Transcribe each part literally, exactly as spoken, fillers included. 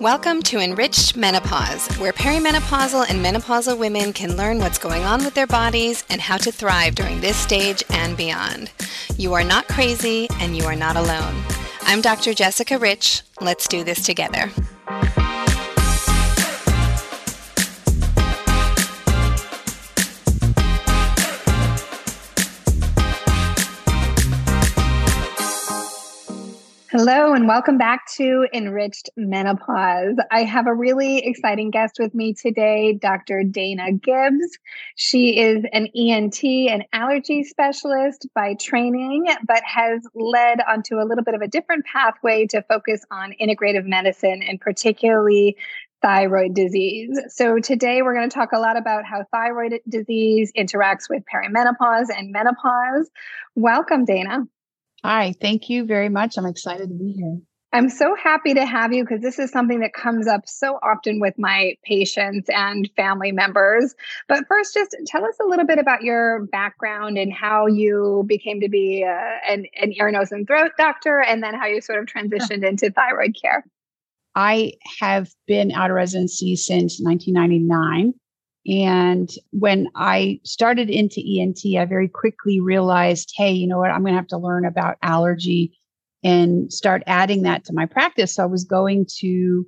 Welcome to Enriched Menopause, where perimenopausal and menopausal women can learn what's going on with their bodies and how to thrive during this stage and beyond. You are not crazy and you are not alone. I'm Doctor Jessica Rich. Let's do this together. Hello and welcome back to Enriched Menopause. I have a really exciting guest with me today, Doctor Dana Gibbs. She is an E N T and allergy specialist by training, but has led onto a little bit of a different pathway to focus on integrative medicine and particularly thyroid disease. So today we're going to talk a lot about how thyroid disease interacts with perimenopause and menopause. Welcome, Dana. Hi, thank you very much. I'm excited to be here. I'm so happy to have you because this is something that comes up so often with my patients and family members. But first, just tell us a little bit about your background and how you became to be uh, an, an ear, nose, and throat doctor, and then how you sort of transitioned into thyroid care. I have been out of residency since nineteen ninety-nine. And when I started into E N T, I very quickly realized, hey, you know what, I'm going to have to learn about allergy and start adding that to my practice. So I was going to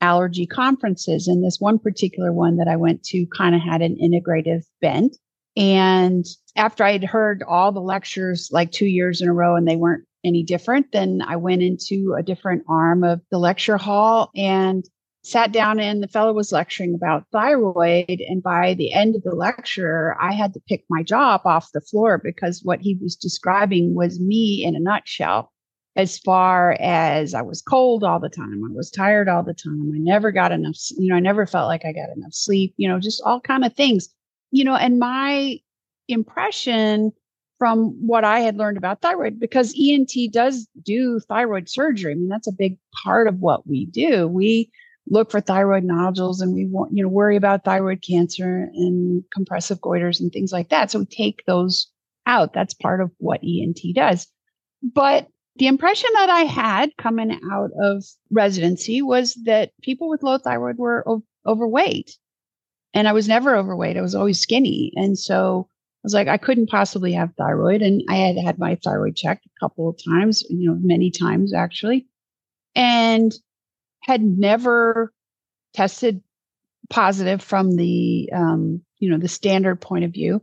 allergy conferences, and this one particular one that I went to kind of had an integrative bent. And after I had heard all the lectures like two years in a row and they weren't any different, then I went into a different arm of the lecture hall and sat down, and the fellow was lecturing about thyroid. And by the end of the lecture, I had to pick my jaw up off the floor because what he was describing was me in a nutshell. As far as I was cold all the time, I was tired all the time. I never got enough, you know, I never felt like I got enough sleep, you know, just all kind of things, you know, and my impression from what I had learned about thyroid, because E N T does do thyroid surgery. I mean, that's a big part of what we do. We look for thyroid nodules, and we want, you know, worry about thyroid cancer and compressive goiters and things like that. So we take those out. That's part of what E N T does. But the impression that I had coming out of residency was that people with low thyroid were o- overweight. And I was never overweight. I was always skinny. And so I was like, I couldn't possibly have thyroid. And I had had my thyroid checked a couple of times, you know, many times actually. And had never tested positive from the, um, you know, the standard point of view.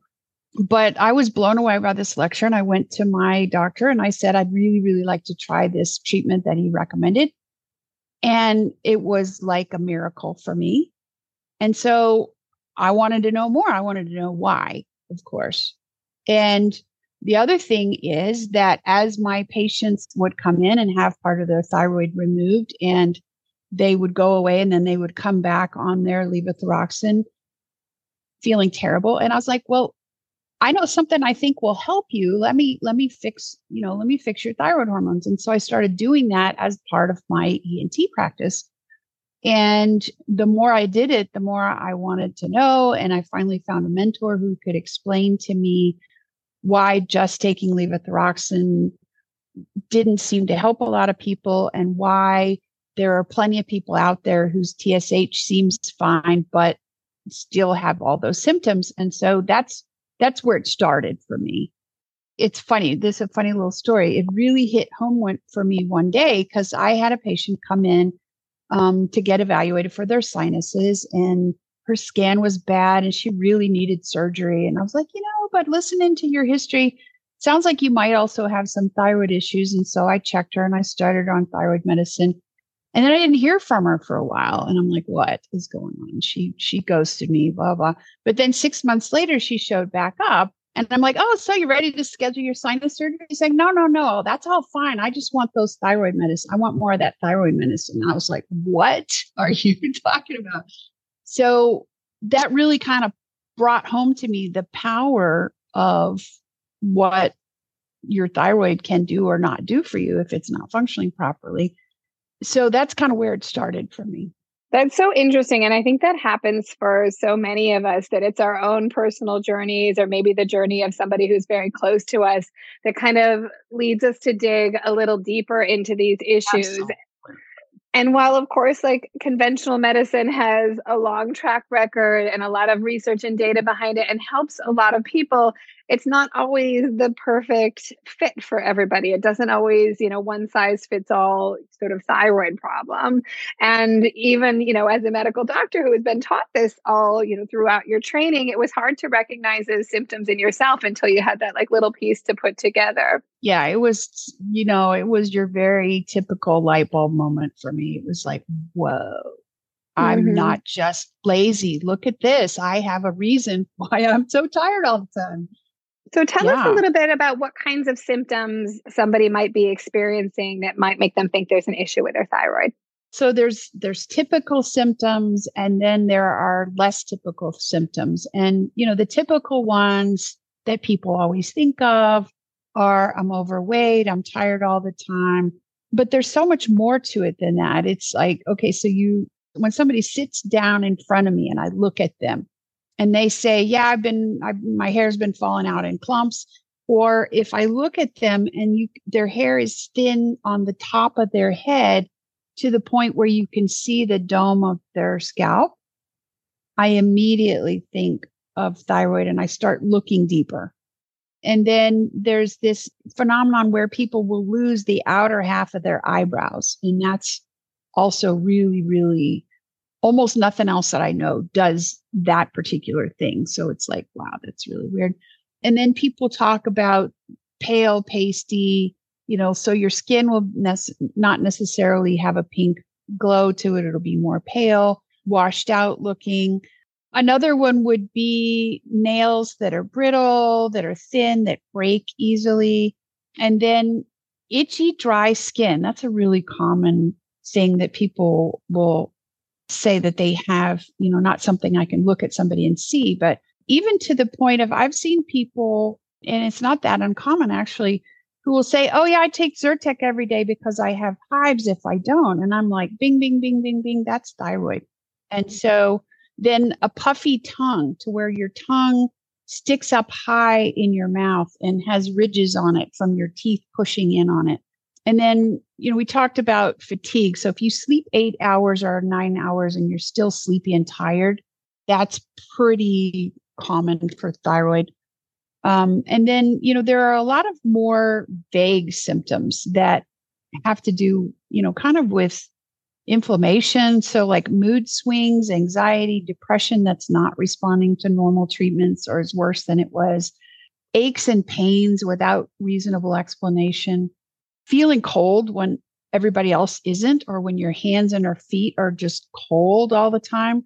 But I was blown away by this lecture, and I went to my doctor and I said, I'd really, really like to try this treatment that he recommended. And it was like a miracle for me. And so I wanted to know more. I wanted to know why, of course. And the other thing is that as my patients would come in and have part of their thyroid removed, and they would go away and then they would come back on their levothyroxine feeling terrible. And I was like, well, I know something I think will help you. Let me, let me fix, you know, let me fix your thyroid hormones. And so I started doing that as part of my E N T practice. And the more I did it, the more I wanted to know. And I finally found a mentor who could explain to me why just taking levothyroxine didn't seem to help a lot of people, and why there are plenty of people out there whose T S H seems fine, but still have all those symptoms. And so that's that's where it started for me. It's funny. This is a funny little story. It really hit home one, for me one day, because I had a patient come in um, to get evaluated for their sinuses, and her scan was bad and she really needed surgery. And I was like, you know, but listening to your history, sounds like you might also have some thyroid issues. And so I checked her and I started on thyroid medicine. And then I didn't hear from her for a while. And I'm like, what is going on? She she ghosted me, blah, blah. But then six months later, she showed back up. And I'm like, oh, so you're ready to schedule your sinus surgery? She's like, no, no, no, that's all fine. I just want those thyroid medicine. I want more of that thyroid medicine. And I was like, what are you talking about? So that really kind of brought home to me the power of what your thyroid can do or not do for you if it's not functioning properly. So that's kind of where it started for me. That's so interesting. And I think that happens for so many of us, that it's our own personal journeys, or maybe the journey of somebody who's very close to us, that kind of leads us to dig a little deeper into these issues. Absolutely. And while, of course, like conventional medicine has a long track record and a lot of research and data behind it and helps a lot of people, it's not always the perfect fit for everybody. It doesn't always, you know, one size fits all sort of thyroid problem. And even, you know, as a medical doctor who has been taught this all, you know, throughout your training, it was hard to recognize those symptoms in yourself until you had that like little piece to put together. Yeah, it was, you know, it was your very typical light bulb moment for me. It was like, whoa, I'm mm-hmm. not just lazy. Look at this. I have a reason why I'm so tired all the time. So tell yeah. us a little bit about what kinds of symptoms somebody might be experiencing that might make them think there's an issue with their thyroid. So there's there's typical symptoms, and then there are less typical symptoms. And, you know, the typical ones that people always think of are I'm overweight, I'm tired all the time, but there's so much more to it than that. It's like, okay, so you, when somebody sits down in front of me and I look at them and they say, yeah, I've been, I've, my hair's been falling out in clumps. Or if I look at them and you, their hair is thin on the top of their head to the point where you can see the dome of their scalp, I immediately think of thyroid and I start looking deeper. And then there's this phenomenon where people will lose the outer half of their eyebrows. And that's also really, really almost nothing else that I know does that particular thing. So it's like, wow, that's really weird. And then people talk about pale, pasty, you know, so your skin will ne- not necessarily have a pink glow to it. It'll be more pale, washed out looking. Another one would be nails that are brittle, that are thin, that break easily. And then itchy, dry skin. That's a really common thing that people will say that they have, you know, not something I can look at somebody and see, but even to the point of I've seen people, and it's not that uncommon actually, who will say, oh yeah, I take Zyrtec every day because I have hives if I don't. And I'm like, bing, bing, bing, bing, bing, that's thyroid. And so then a puffy tongue to where your tongue sticks up high in your mouth and has ridges on it from your teeth pushing in on it. And then, you know, we talked about fatigue. So if you sleep eight hours or nine hours and you're still sleepy and tired, that's pretty common for thyroid. Um, and then, you know, there are a lot of more vague symptoms that have to do, you know, kind of with inflammation. So like mood swings, anxiety, depression that's not responding to normal treatments or is worse than it was, aches and pains without reasonable explanation, feeling cold when everybody else isn't, or when your hands and your feet are just cold all the time,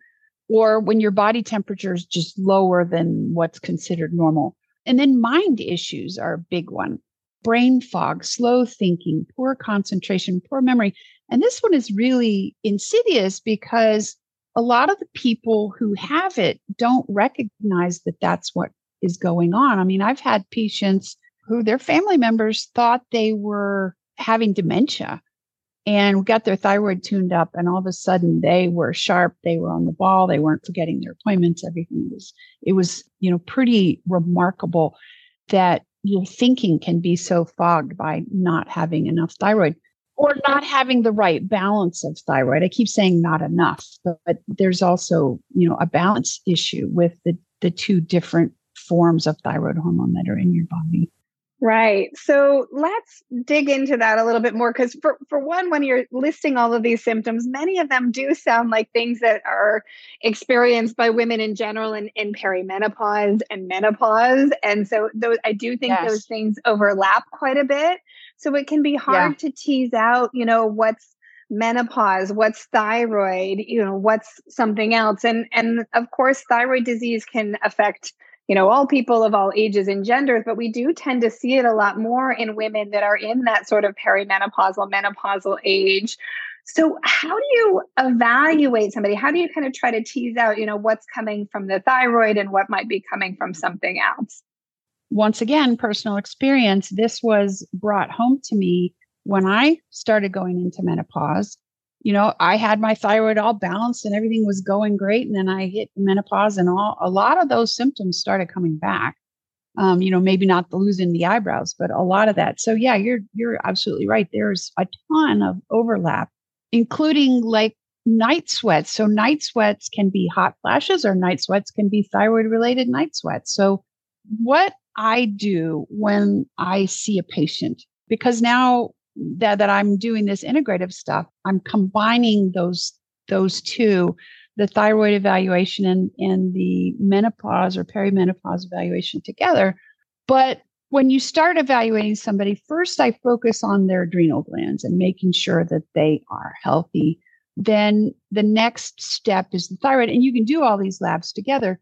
or when your body temperature is just lower than what's considered normal. And then mind issues are a big one. Brain fog, slow thinking, poor concentration, poor memory. And this one is really insidious because a lot of the people who have it don't recognize that that's what is going on. I mean, I've had patients who their family members thought they were having dementia and got their thyroid tuned up. And all of a sudden they were sharp. They were on the ball. They weren't forgetting their appointments. Everything was, it was, you know, pretty remarkable that your thinking can be so fogged by not having enough thyroid or not having the right balance of thyroid. I keep saying not enough, but, but there's also, you know, a balance issue with the, the two different forms of thyroid hormone that are in your body. Right. So let's dig into that a little bit more, because for, for one, when you're listing all of these symptoms, many of them do sound like things that are experienced by women in general in, in perimenopause and menopause. And so those, I do think yes. those things overlap quite a bit. So it can be hard yeah. to tease out, you know, what's menopause, what's thyroid, you know, what's something else. And, and of course, thyroid disease can affect, you know, all people of all ages and genders, but we do tend to see it a lot more in women that are in that sort of perimenopausal, menopausal age. So how do you evaluate somebody? How do you kind of try to tease out, you know, what's coming from the thyroid and what might be coming from something else? Once again, personal experience. This was brought home to me when I started going into menopause. You know, I had my thyroid all balanced and everything was going great. And then I hit menopause and all, a lot of those symptoms started coming back. Um, you know, maybe not the losing the eyebrows, but a lot of that. So yeah, you're, you're absolutely right. There's a ton of overlap including like night sweats. So night sweats can be hot flashes, or night sweats can be thyroid-related night sweats. So what I do when I see a patient, because now that, that I'm doing this integrative stuff, I'm combining those those two, the thyroid evaluation and, and the menopause or perimenopause evaluation together. But when you start evaluating somebody, first I focus on their adrenal glands and making sure that they are healthy. Then the next step is the thyroid. And you can do all these labs together.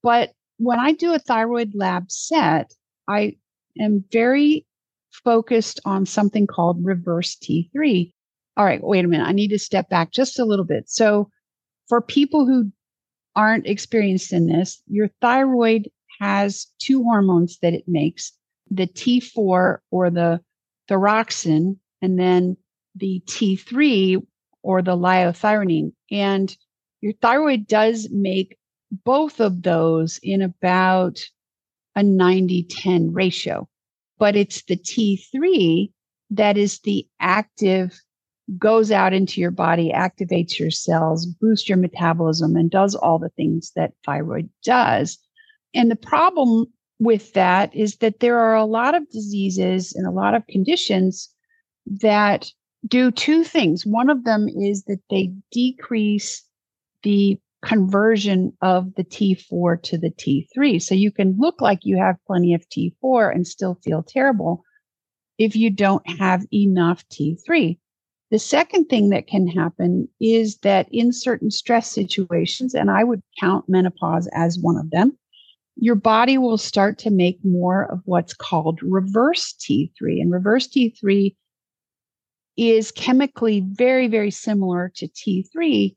But when I do a thyroid lab set, I am very focused on something called reverse T three. All right, wait a minute. I need to step back just a little bit. So for people who aren't experienced in this, your thyroid has two hormones that it makes, the T four or the thyroxin, and then the T three or the liothyronine. And your thyroid does make both of those in about a ninety ten ratio. But it's the T three that is the active, goes out into your body, activates your cells, boosts your metabolism, and does all the things that thyroid does. And the problem with that is that there are a lot of diseases and a lot of conditions that do two things. One of them is that they decrease the conversion of the T four to the T three. So you can look like you have plenty of T four and still feel terrible if you don't have enough T three. The second thing that can happen is that in certain stress situations, and I would count menopause as one of them, your body will start to make more of what's called reverse T three. And reverse T three is chemically very, very similar to T three,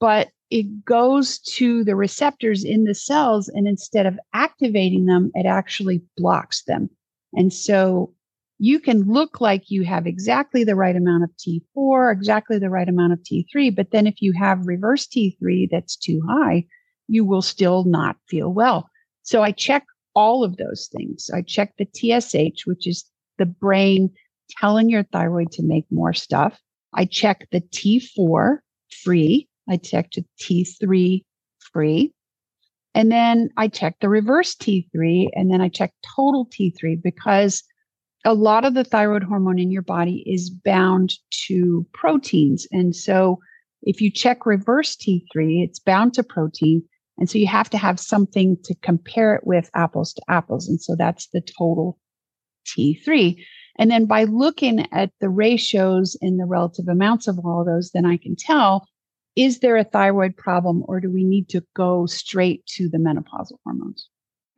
but it goes to the receptors in the cells, and instead of activating them, it actually blocks them. And so you can look like you have exactly the right amount of T four, exactly the right amount of T three, but then if you have reverse T three that's too high, you will still not feel well. So I check all of those things. I check the T S H, which is the brain telling your thyroid to make more stuff. I check the T four free. I checked a T three free, and then I checked the reverse T three, and then I checked total T three, because a lot of the thyroid hormone in your body is bound to proteins. And so if you check reverse T three, it's bound to protein. And so you have to have something to compare it with, apples to apples. And so that's the total T three. And then by looking at the ratios and the relative amounts of all of those, then I can tell, is there a thyroid problem, or do we need to go straight to the menopausal hormones?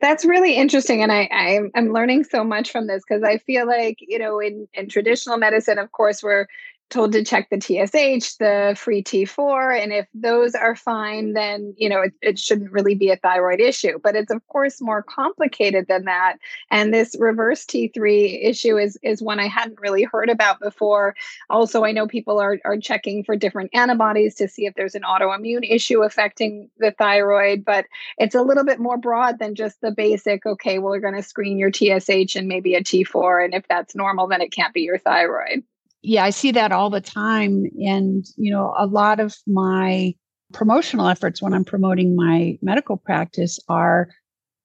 That's really interesting. And I, I, I'm learning so much from this, because I feel like, you know, in, in traditional medicine, of course, we're told to check the T S H, the free T four. And if those are fine, then, you know, it, it shouldn't really be a thyroid issue. But it's, of course, more complicated than that. And this reverse T three issue is, is one I hadn't really heard about before. Also, I know people are, are checking for different antibodies to see if there's an autoimmune issue affecting the thyroid. But it's a little bit more broad than just the basic, okay, well, we're going to screen your T S H and maybe a T four. And if that's normal, then it can't be your thyroid. Yeah, I see that all the time. And, you know, a lot of my promotional efforts when I'm promoting my medical practice are,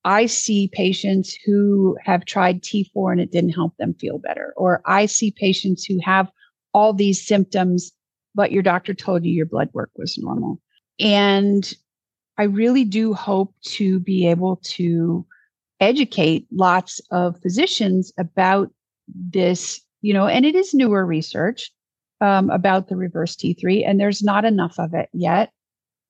I see patients who have tried T four and it didn't help them feel better. Or I see patients who have all these symptoms, but your doctor told you your blood work was normal. And I really do hope to be able to educate lots of physicians about this. You know, and it is newer research um, about the reverse T three, and there's not enough of it yet.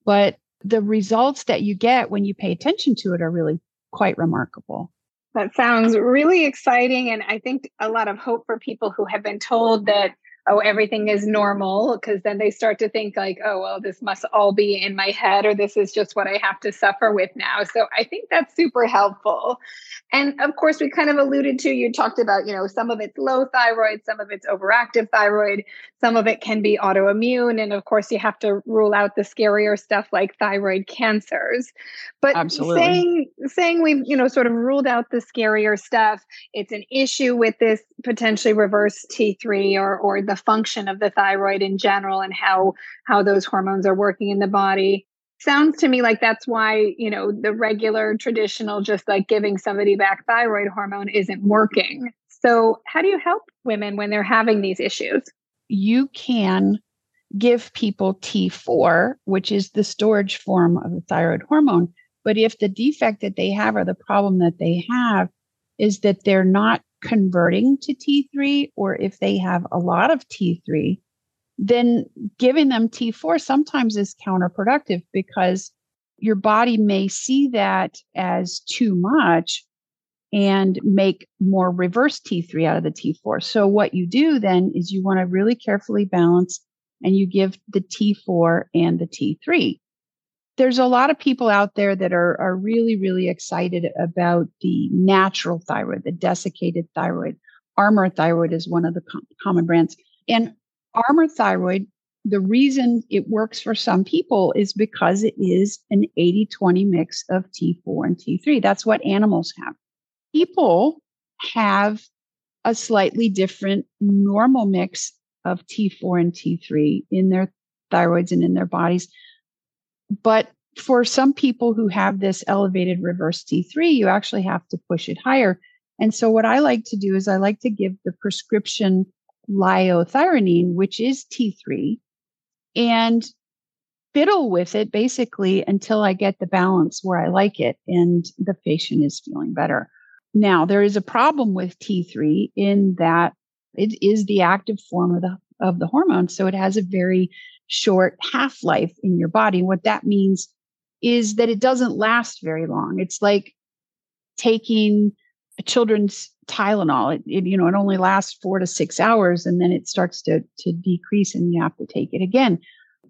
But the results that you get when you pay attention to it are really quite remarkable. That sounds really exciting. And I think a lot of hope for people who have been told that, oh, everything is normal, because then they start to think like, oh, well, this must all be in my head, or this is just what I have to suffer with now. So I think that's super helpful. And of course, we kind of alluded to, you talked about, you know, some of it's low thyroid, some of it's overactive thyroid, some of it can be autoimmune. And of course, you have to rule out the scarier stuff like thyroid cancers. But Absolutely. saying saying we've, you know, sort of ruled out the scarier stuff, it's an issue with this potentially reverse T three or or the function of the thyroid in general and how how those hormones are working in the body. Sounds to me like that's why, you know, the regular traditional just like giving somebody back thyroid hormone isn't working. So how do you help women when they're having these issues? You can give people T four, which is the storage form of the thyroid hormone. But if the defect that they have or the problem that they have is that they're not converting to T three, or if they have a lot of T three, then giving them T four sometimes is counterproductive because your body may see that as too much and make more reverse T three out of the T four. So what you do then is you want to really carefully balance and you give the T four and the T three. There's a lot of people out there that are, are really, really excited about the natural thyroid, the desiccated thyroid. Armour thyroid is one of the com- common brands. And Armour thyroid, the reason it works for some people is because it is an eighty twenty mix of T four and T three. That's what animals have. People have a slightly different normal mix of T four and T three in their thyroids and in their bodies. But for some people who have this elevated reverse T three, you actually have to push it higher. And so what I like to do is I like to give the prescription liothyronine, which is T three, and fiddle with it basically until I get the balance where I like it and the patient is feeling better. Now, there is a problem with T three in that it is the active form of the of the hormone. So it has a very short half-life in your body. And what that means is that it doesn't last very long. It's like taking a children's Tylenol. It, it, you know, it only lasts four to six hours and then it starts to, to decrease and you have to take it again.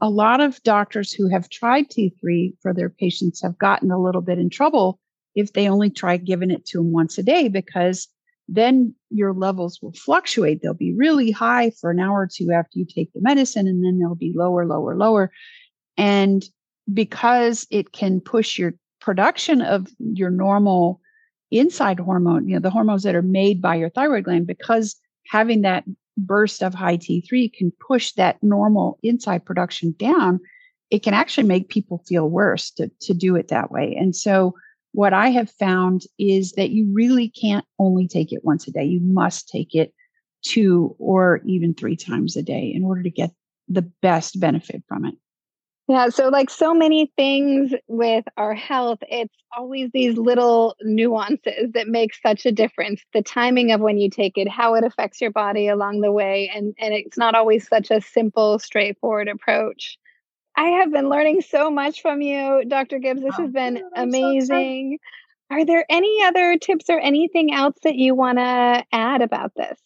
A lot of doctors who have tried T three for their patients have gotten a little bit in trouble if they only try giving it to them once a day, because then your levels will fluctuate. They'll be really high for an hour or two after you take the medicine, and then they'll be lower, lower, lower. And because it can push your production of your normal inside hormone, you know, the hormones that are made by your thyroid gland, because having that burst of high T three can push that normal inside production down, it can actually make people feel worse to, to do it that way. And so what I have found is that you really can't only take it once a day. You must take it two or even three times a day in order to get the best benefit from it. Yeah. So like so many things with our health, it's always these little nuances that make such a difference. The timing of when you take it, how it affects your body along the way. And, and it's not always such a simple, straightforward approach. I have been learning so much from you, Doctor Gibbs. This oh, has been I'm amazing. So Are there any other tips or anything else that you want to add about this?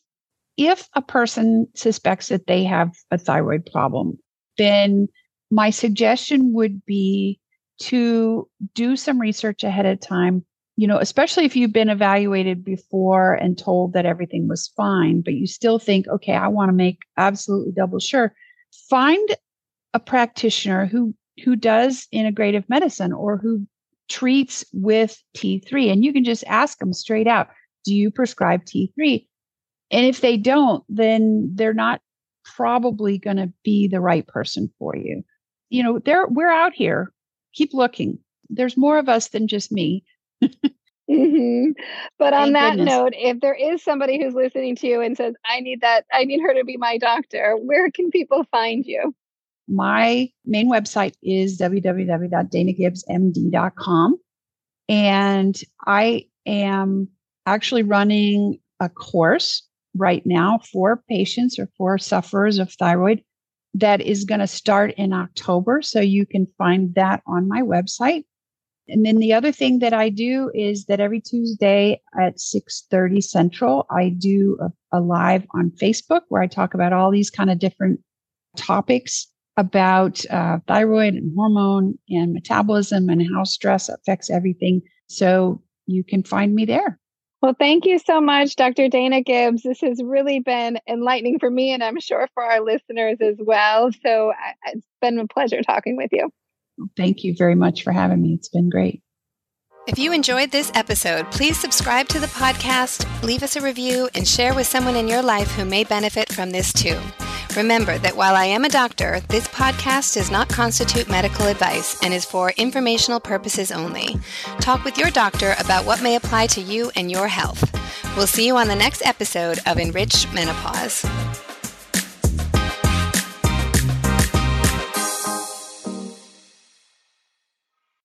If a person suspects that they have a thyroid problem, then my suggestion would be to do some research ahead of time, you know, especially if you've been evaluated before and told that everything was fine, but you still think, okay, I want to make absolutely double sure. Find a practitioner who, who does integrative medicine or who treats with T three. And you can just ask them straight out, do you prescribe T three? And if they don't, then they're not probably going to be the right person for you. You know, there we're out here. Keep looking. There's more of us than just me. Mm-hmm. But on Thank that goodness. note, if there is somebody who's listening to you and says, I need that, I need her to be my doctor, where can people find you? My main website is w w w dot dana gibbs m d dot com. And I am actually running a course right now for patients or for sufferers of thyroid that is going to start in October. So you can find that on my website. And then the other thing that I do is that every Tuesday at six thirty Central, I do a, a live on Facebook where I talk about all these kind of different topics about uh, thyroid and hormone and metabolism and how stress affects everything. So you can find me there. Well, thank you so much, Doctor Dana Gibbs. This has really been enlightening for me and I'm sure for our listeners as well. So I, it's been a pleasure talking with you. Thank you very much for having me. It's been great. If you enjoyed this episode, please subscribe to the podcast, leave us a review, and share with someone in your life who may benefit from this too. Remember that while I am a doctor, this podcast does not constitute medical advice and is for informational purposes only. Talk with your doctor about what may apply to you and your health. We'll see you on the next episode of Enriched Menopause.